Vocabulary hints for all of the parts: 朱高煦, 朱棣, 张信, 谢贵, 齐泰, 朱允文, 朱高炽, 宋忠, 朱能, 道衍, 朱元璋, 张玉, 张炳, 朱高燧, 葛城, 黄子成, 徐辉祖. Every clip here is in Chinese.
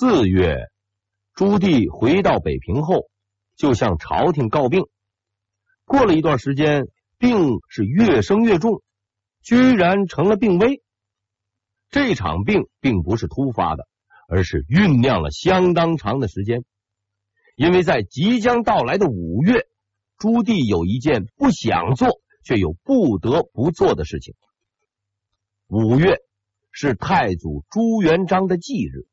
4月，朱棣回到北平后，就向朝廷告病。过了一段时间，病是越升越重，居然成了病危。这场病并不是突发的，而是酝酿了相当长的时间。因为在即将到来的5月，朱棣有一件不想做却又不得不做的事情。5月是太祖朱元璋的忌日，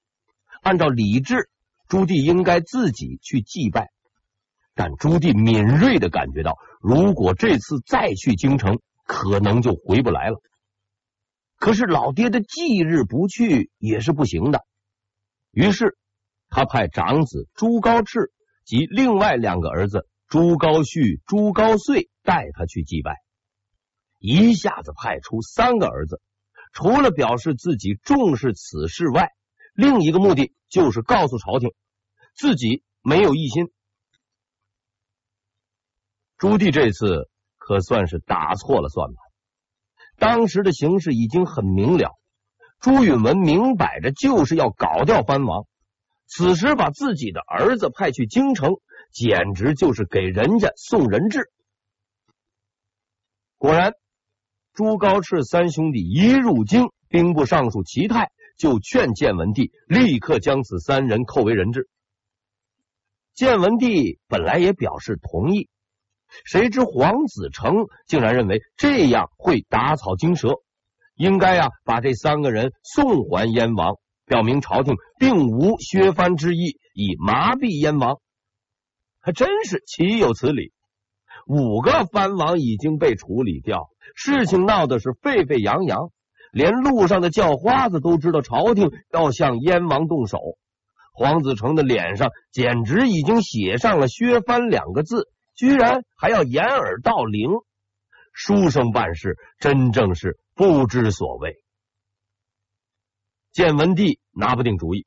按照礼制，朱棣应该自己去祭拜。但朱棣敏锐地感觉到，如果这次再去京城，可能就回不来了。可是老爹的忌日不去也是不行的，于是他派长子朱高炽及另外2个儿子朱高煦、朱高燧带他去祭拜。一下子派出3个儿子，除了表示自己重视此事外，另一个目的就是告诉朝廷自己没有异心。朱棣这次可算是打错了算盘。当时的形势已经很明了，朱允文明摆着就是要搞掉藩王，此时把自己的儿子派去京城，简直就是给人家送人质。果然，朱高炽三兄弟一入京，兵部尚书齐泰就劝建文帝立刻将此3人扣为人质。建文帝本来也表示同意，谁知黄子成竟然认为这样会打草惊蛇，应该把这3个人送还燕王，表明朝廷并无削藩之意，以麻痹燕王。还真是岂有此理，5个藩王已经被处理掉，事情闹的是沸沸扬扬，连路上的叫花子都知道朝廷要向燕王动手。黄子成的脸上简直已经写上了削藩2个字，居然还要掩耳盗铃，书生办事真正是不知所谓。建文帝拿不定主意，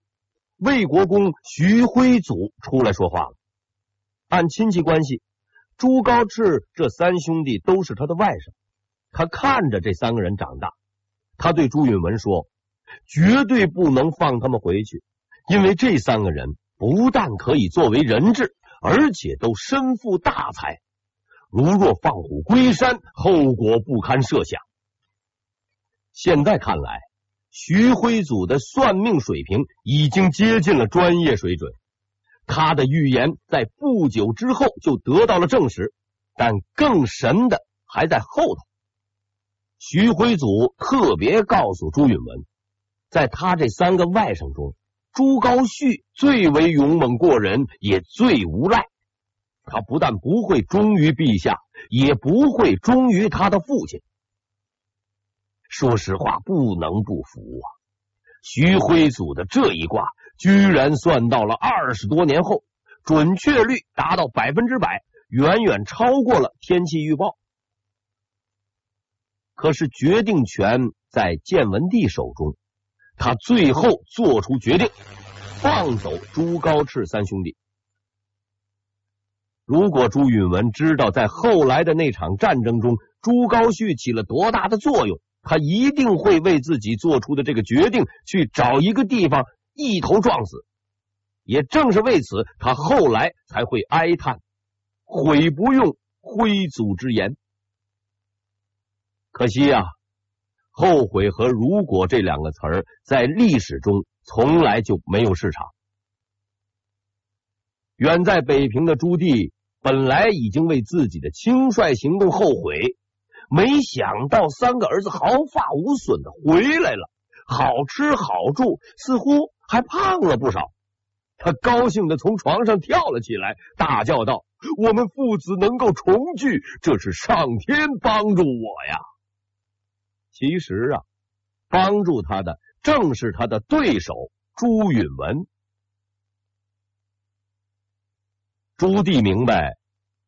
魏国公徐辉祖出来说话了。按亲戚关系，朱高炽这三兄弟都是他的外甥，他看着这3个人长大，他对朱允文说，绝对不能放他们回去，因为这3个人不但可以作为人质，而且都身负大财，如若放虎归山，后果不堪设想。现在看来，徐辉祖的算命水平已经接近了专业水准，他的预言在不久之后就得到了证实，但更神的还在后头。徐辉祖特别告诉朱允文，在他这3个外甥中，朱高煦最为勇猛过人，也最无赖。他不但不会忠于陛下，也不会忠于他的父亲。说实话，不能不服啊！徐辉祖的这一卦居然算到了20多年后，准确率达到100%，远远超过了天气预报。可是决定权在建文帝手中，他最后做出决定，放走朱高炽三兄弟。如果朱允文知道在后来的那场战争中朱高煦起了多大的作用，他一定会为自己做出的这个决定去找一个地方一头撞死。也正是为此，他后来才会哀叹悔不用辉祖之言。可惜后悔和如果这2个词儿在历史中从来就没有市场。远在北平的朱棣本来已经为自己的轻率行动后悔，没想到3个儿子毫发无损的回来了，好吃好住，似乎还胖了不少。他高兴的从床上跳了起来，大叫道，我们父子能够重聚，这是上天帮助我呀。其实帮助他的正是他的对手朱允文。朱棣明白，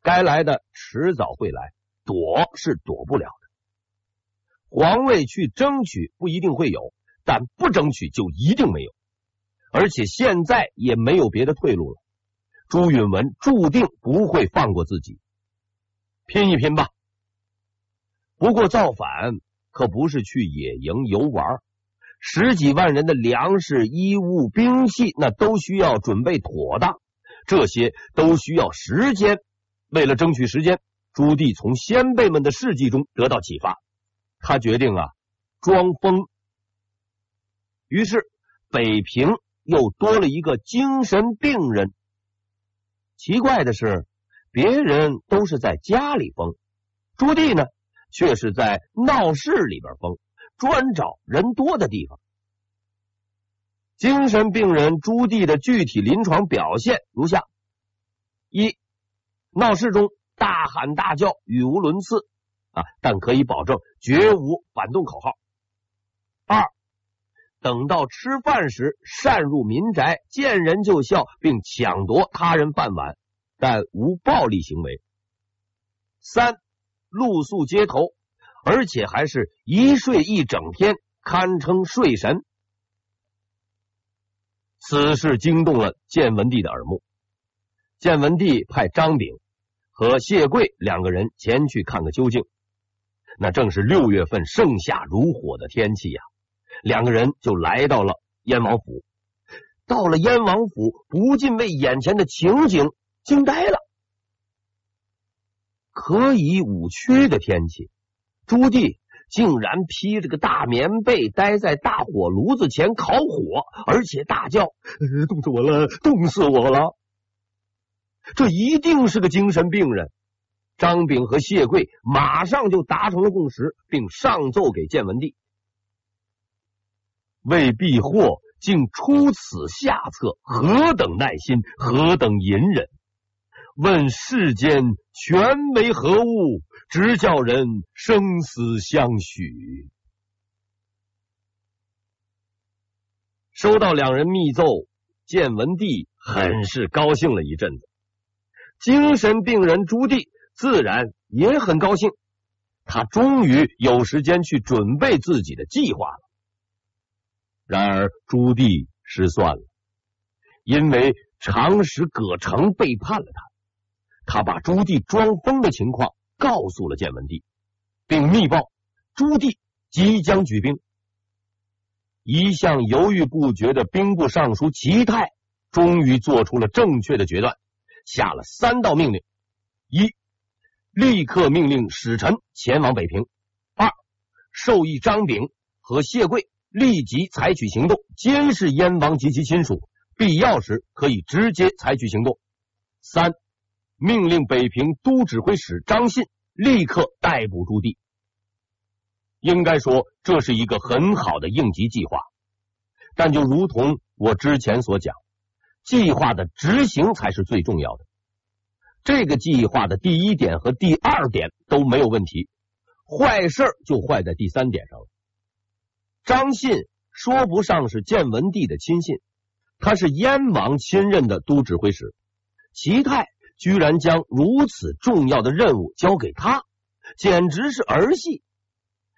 该来的迟早会来，躲是躲不了的。皇位去争取不一定会有，但不争取就一定没有。而且现在也没有别的退路了，朱允文注定不会放过自己，拼一拼吧。不过造反可不是去野营游玩，十几万人的粮食、衣物、兵器，那都需要准备妥当，这些都需要时间。为了争取时间，朱棣从先辈们的事迹中得到启发，他决定装疯。于是北平又多了一个精神病人。奇怪的是，别人都是在家里疯，朱棣呢却是在闹市里边疯，专找人多的地方。精神病人朱棣的具体临床表现如下：一、闹市中大喊大叫，语无伦次但可以保证绝无反动口号。二、等到吃饭时擅入民宅，见人就笑，并抢夺他人饭碗，但无暴力行为。三、露宿街头，而且还是一睡一整天，堪称睡神。此事惊动了建文帝的耳目，建文帝派张炳和谢贵两个人前去看个究竟。那正是6月份盛夏如火的天气呀。两个人就来到了燕王府。到了燕王府，不禁为眼前的情景惊呆了。可以五蛆的天气，朱棣竟然披着个大棉被，待在大火炉子前烤火，而且大叫：冻死我了，冻死我了。这一定是个精神病人。张炳和谢贵马上就达成了共识，并上奏给建文帝。为避祸，竟出此下策，何等耐心，何等隐忍！问世间权为何物，直叫人生死相许。收到两人密奏，建文帝很是高兴了一阵子。精神病人朱棣自然也很高兴，他终于有时间去准备自己的计划了。然而朱棣失算了，因为常使葛城背叛了他，他把朱棣装疯的情况告诉了建文帝，并密报朱棣即将举兵。一向犹豫不决的兵部尚书齐泰终于做出了正确的决断，下了3道命令：一、立刻命令使臣前往北平；二、授意张炳和谢贵立即采取行动，监视燕王及其亲属，必要时可以直接采取行动；三、命令北平都指挥使张信立刻逮捕朱棣。应该说这是一个很好的应急计划，但就如同我之前所讲，计划的执行才是最重要的。这个计划的第一点和第二点都没有问题，坏事就坏在第3点上了。张信说不上是建文帝的亲信，他是燕王亲任的都指挥使，齐泰居然将如此重要的任务交给他，简直是儿戏。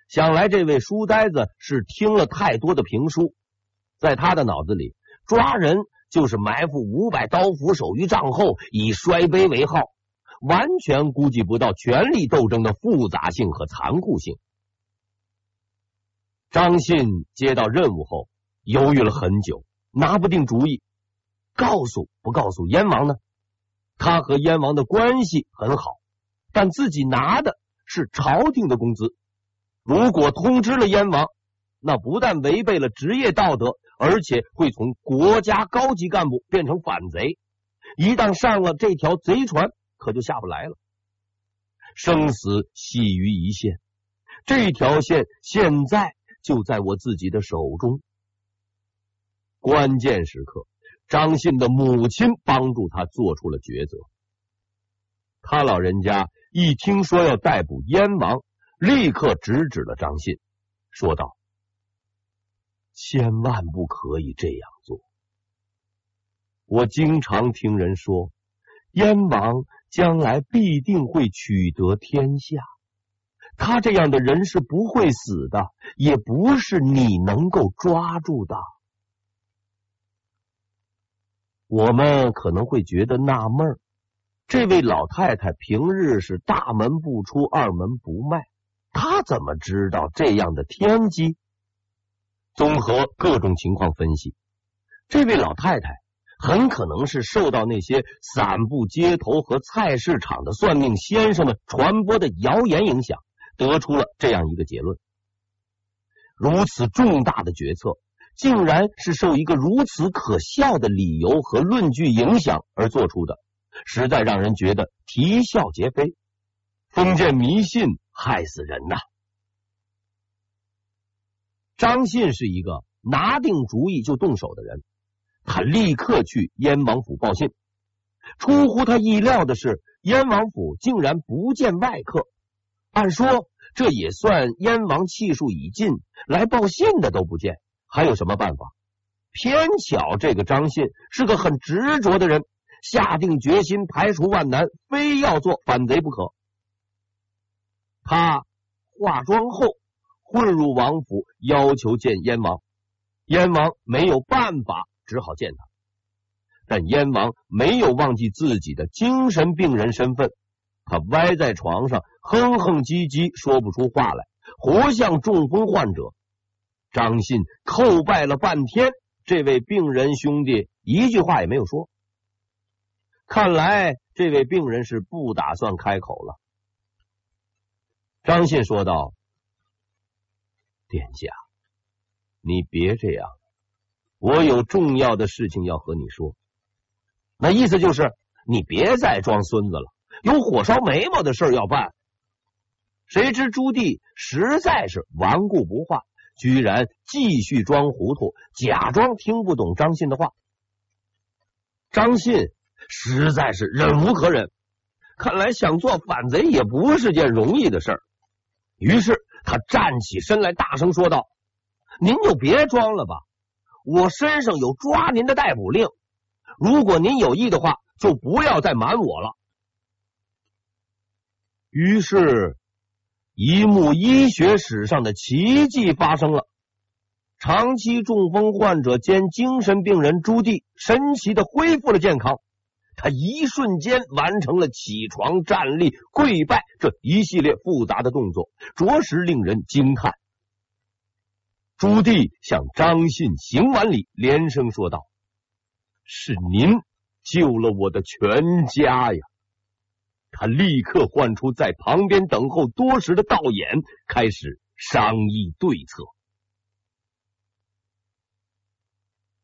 想来这位书呆子是听了太多的评书，在他的脑子里，抓人就是埋伏500刀斧手于帐后，以摔杯为号，完全估计不到权力斗争的复杂性和残酷性。张信接到任务后犹豫了很久，拿不定主意，告诉不告诉燕王呢？他和燕王的关系很好，但自己拿的是朝廷的工资，如果通知了燕王，那不但违背了职业道德，而且会从国家高级干部变成反贼，一旦上了这条贼船，可就下不来了。生死系于一线，这条线现在就在我自己的手中。关键时刻，张信的母亲帮助他做出了抉择。他老人家一听说要逮捕燕王，立刻直指了张信，说道：千万不可以这样做。我经常听人说，燕王将来必定会取得天下，他这样的人是不会死的，也不是你能够抓住的。我们可能会觉得纳闷，这位老太太平日是大门不出二门不迈，她怎么知道这样的天机？综合各种情况分析，这位老太太很可能是受到那些散布街头和菜市场的算命先生们传播的谣言影响，得出了这样一个结论。如此重大的决策，竟然是受一个如此可笑的理由和论据影响而做出的，实在让人觉得啼笑皆非。封建迷信害死人呐！张信是一个拿定主意就动手的人，他立刻去燕王府报信。出乎他意料的是，燕王府竟然不见外客，按说这也算燕王气数已尽，来报信的都不见，还有什么办法？偏巧这个张信是个很执着的人，下定决心排除万难，非要做反贼不可。他化妆后混入王府，要求见燕王。燕王没有办法，只好见他。但燕王没有忘记自己的精神病人身份，他歪在床上哼哼唧唧说不出话来，活像中风患者。张信叩拜了半天，这位病人兄弟一句话也没有说。看来这位病人是不打算开口了。张信说道：“殿下，你别这样，我有重要的事情要和你说。”那意思就是你别再装孙子了，有火烧眉毛的事要办。谁知朱棣实在是顽固不化，居然继续装糊涂，假装听不懂张信的话。张信实在是忍无可忍，看来想做反贼也不是件容易的事儿。于是他站起身来，大声说道：“您就别装了吧，我身上有抓您的逮捕令，如果您有意的话，就不要再瞒我了。”于是一幕医学史上的奇迹发生了，长期中风患者兼精神病人朱棣神奇的恢复了健康。他一瞬间完成了起床、站立、跪拜这一系列复杂的动作，着实令人惊叹。朱棣向张信行完礼，连声说道：“是您救了我的全家呀！”他立刻唤出在旁边等候多时的道衍，开始商议对策。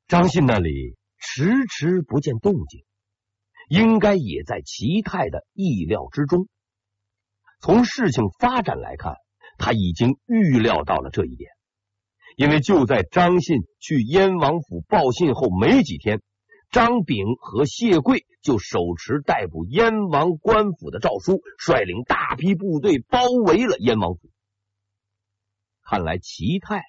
张信那里迟迟不见动静，应该也在齐泰的意料之中。从事情发展来看，他已经预料到了这一点，因为就在张信去燕王府报信后没几天，张炳和谢贵就手持逮捕燕王官府的诏书，率领大批部队包围了燕王府。看来齐泰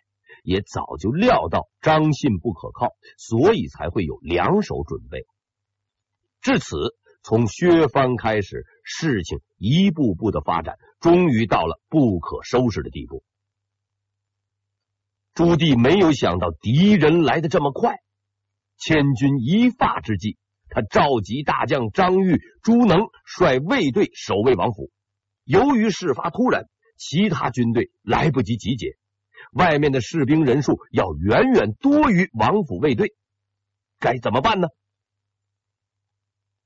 也早就料到张信不可靠，所以才会有两手准备。至此，从削藩开始，事情一步步的发展，终于到了不可收拾的地步。朱棣没有想到敌人来得这么快，千钧一发之际，他召集大将张玉、朱能率卫队守卫王府。由于事发突然，其他军队来不及集结，外面的士兵人数要远远多于王府卫队，该怎么办呢？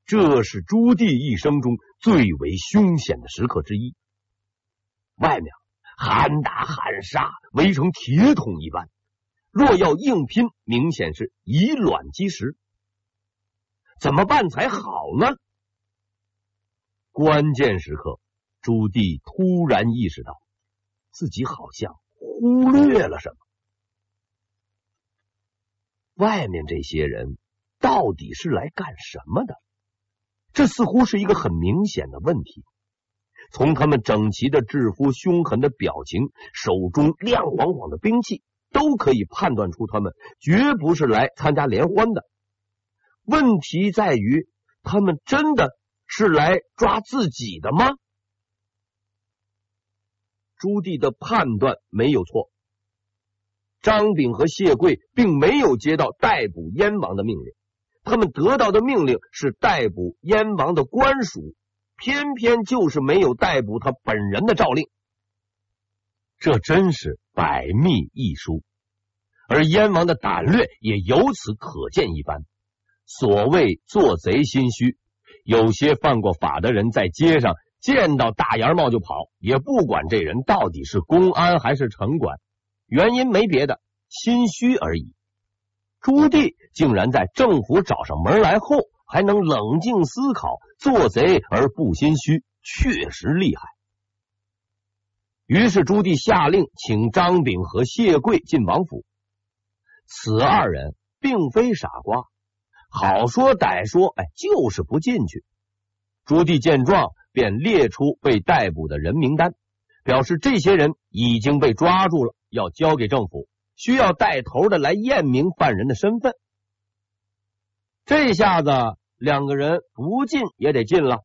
这是朱棣一生中最为凶险的时刻之一。外面喊打喊杀，围成铁桶一般，若要硬拼，明显是以卵击石。怎么办才好呢？关键时刻，朱棣突然意识到自己好像忽略了什么。外面这些人到底是来干什么的？这似乎是一个很明显的问题。从他们整齐的制服、凶狠的表情、手中亮晃晃的兵器，都可以判断出他们绝不是来参加联欢的。问题在于，他们真的是来抓自己的吗？朱棣的判断没有错，张炳和谢贵并没有接到逮捕燕王的命令。他们得到的命令是逮捕燕王的官署，偏偏就是没有逮捕他本人的诏令。这真是百密一疏，而燕王的胆略也由此可见一斑。所谓做贼心虚，有些犯过法的人在街上见到大檐帽就跑，也不管这人到底是公安还是城管，原因没别的，心虚而已。朱棣竟然在政府找上门来后还能冷静思考，做贼而不心虚，确实厉害。于是朱棣下令请张炳和谢贵进王府。此二人并非傻瓜，好说歹说，就是不进去。朱棣见状便列出被逮捕的人名单，表示这些人已经被抓住了，要交给政府，需要带头的来验明犯人的身份。这下子两个人不进也得进了，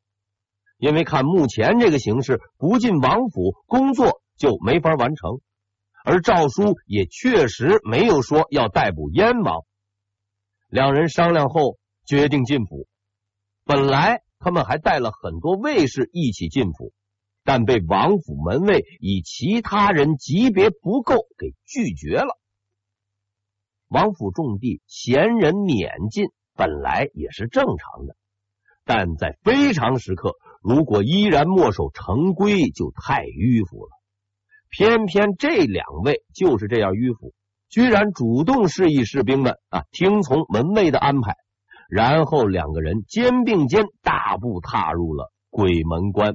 因为看目前这个形势，不进王府工作就没法完成，而诏书也确实没有说要逮捕燕王。两人商量后决定进府。本来他们还带了很多卫士一起进府，但被王府门卫以其他人级别不够给拒绝了。王府重地，闲人免进，本来也是正常的，但在非常时刻，如果依然墨守成规，就太迂腐了。偏偏这两位就是这样迂腐，居然主动示意士兵们听从门卫的安排，然后两个人肩并肩大步踏入了鬼门关。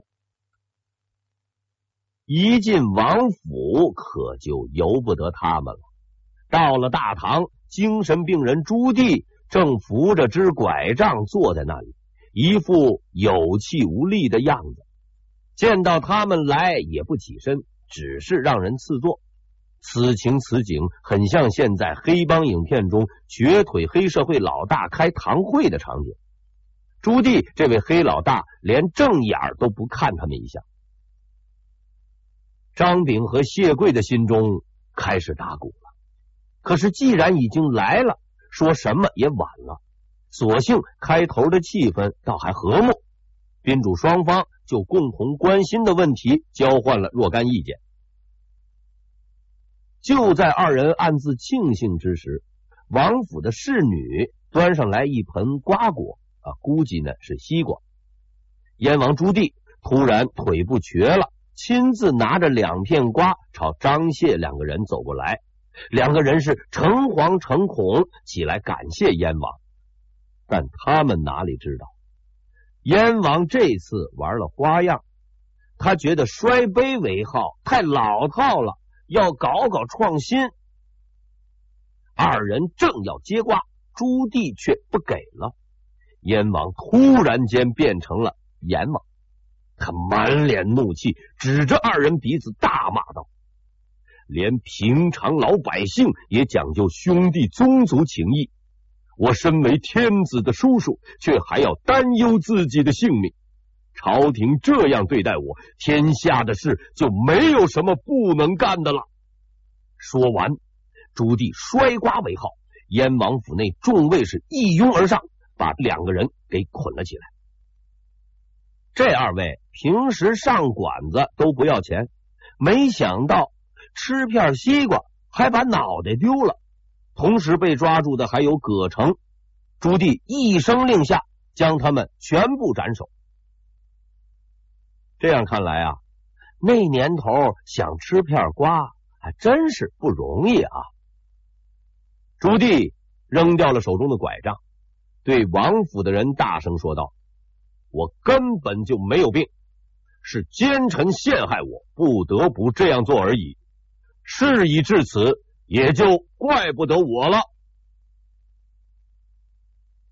一进王府可就由不得他们了。到了大堂，精神病人朱棣正扶着只拐杖坐在那里，一副有气无力的样子，见到他们来也不起身，只是让人赐座。此情此景很像现在黑帮影片中瘸腿黑社会老大开堂会的场景。朱棣这位黑老大连正眼都不看他们一下。张炳和谢贵的心中开始打鼓了，可是既然已经来了，说什么也晚了，索性开头的气氛倒还和睦，宾主双方就共同关心的问题交换了若干意见。就在二人暗自庆幸之时，王府的侍女端上来一盆瓜果，估计呢是西瓜。燕王朱棣突然腿不瘸了，亲自拿着两片瓜朝张谢两个人走过来，两个人是诚惶诚恐起来感谢燕王。但他们哪里知道，燕王这次玩了花样，他觉得摔杯为号太老套了，要搞搞创新。二人正要接瓜，朱棣却不给了。燕王突然间变成了阎王，他满脸怒气，指着二人鼻子大骂道：连平常老百姓也讲究兄弟宗族情谊，我身为天子的叔叔，却还要担忧自己的性命。朝廷这样对待我，天下的事就没有什么不能干的了。说完，朱棣摔瓜为号，燕王府内众卫士一拥而上，把两个人给捆了起来。这二位平时上馆子都不要钱，没想到吃片西瓜还把脑袋丢了。同时被抓住的还有葛城，朱棣一声令下，将他们全部斩首。这样看来那年头想吃片瓜还真是不容易啊。朱棣扔掉了手中的拐杖，对王府的人大声说道：我根本就没有病，是奸臣陷害我，不得不这样做而已。事已至此，也就怪不得我了。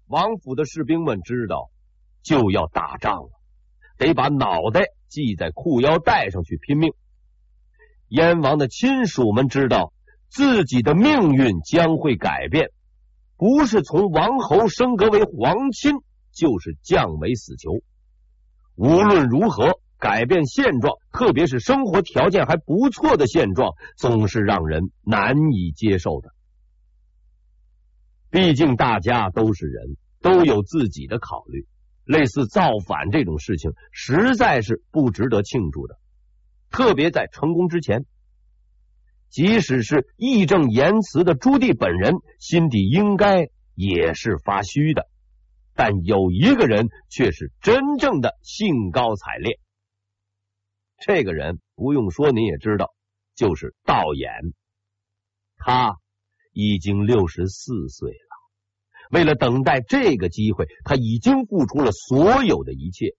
王府的士兵们知道就要打仗了，得把脑袋系在裤腰带上去拼命。燕王的亲属们知道自己的命运将会改变，不是从王侯升格为皇亲，就是降为死囚。无论如何，改变现状，特别是生活条件还不错的现状，总是让人难以接受的。毕竟大家都是人，都有自己的考虑，类似造反这种事情实在是不值得庆祝的，特别在成功之前。即使是义正言辞的朱棣本人，心底应该也是发虚的。但有一个人却是真正的兴高采烈，这个人不用说您也知道，就是道衍。他已经64岁了，为了等待这个机会，他已经付出了所有的一切。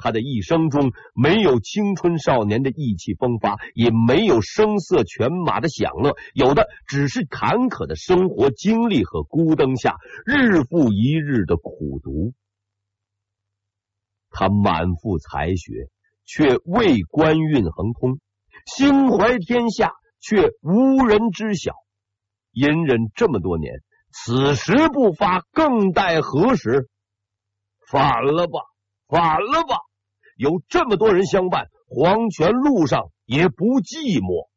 他的一生中没有青春少年的意气风发，也没有声色犬马的享乐，有的只是坎坷的生活经历和孤灯下日复一日的苦读。他满腹才学，却未官运亨通，心怀天下，却无人知晓。隐忍这么多年，此时不发，更待何时？反了吧，反了吧！有这么多人相伴，黄泉路上也不寂寞。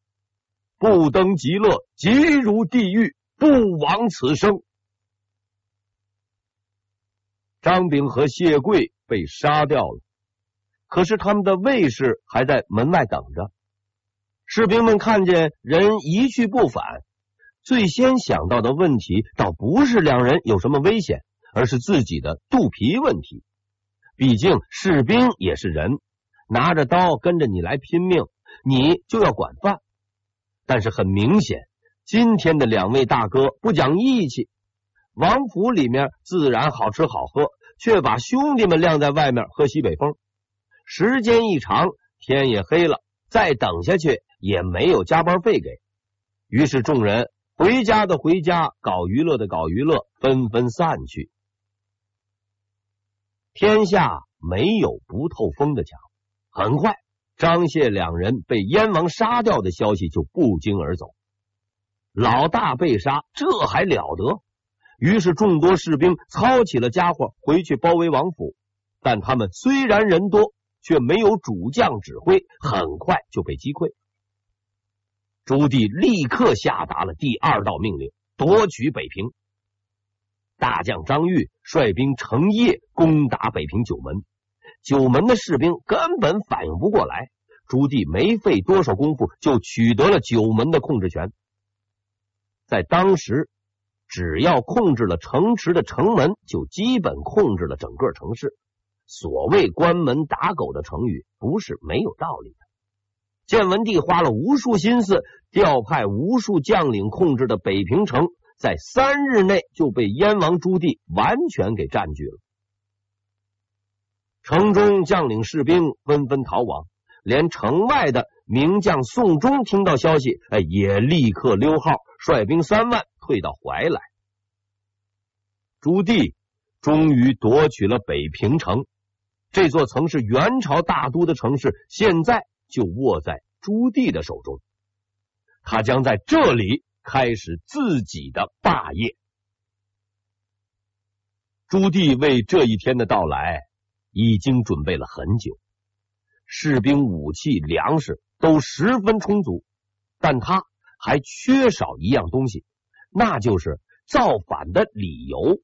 不登极乐，即如地狱，不枉此生。张炳和谢贵被杀掉了，可是他们的卫士还在门外等着。士兵们看见人一去不返，最先想到的问题倒不是两人有什么危险，而是自己的肚皮问题。毕竟士兵也是人，拿着刀跟着你来拼命，你就要管饭。但是很明显，今天的两位大哥不讲义气，王府里面自然好吃好喝，却把兄弟们晾在外面喝西北风。时间一长，天也黑了，再等下去也没有加班费给。于是众人回家的回家，搞娱乐的搞娱乐，纷纷散去。天下没有不透风的墙。很快，张谢两人被燕王杀掉的消息就不胫而走。老大被杀，这还了得？于是众多士兵操起了家伙回去包围王府，但他们虽然人多，却没有主将指挥，很快就被击溃。朱棣立刻下达了第2道命令，夺取北平。大将张玉率兵成夜攻打北平九门，九门的士兵根本反应不过来，朱棣没费多少功夫就取得了九门的控制权。在当时，只要控制了城池的城门，就基本控制了整个城市。所谓关门打狗的成语不是没有道理的。建文帝花了无数心思，调派无数将领控制的北平城，在3日内就被燕王朱棣完全给占据了。城中将领士兵纷纷逃亡，连城外的名将宋忠听到消息，也立刻溜号，率兵3万退到淮来。朱棣终于夺取了北平城，这座曾是元朝大都的城市，现在就握在朱棣的手中。他将在这里开始自己的霸业。朱棣为这一天的到来已经准备了很久，士兵、武器、粮食都十分充足，但他还缺少一样东西，那就是造反的理由。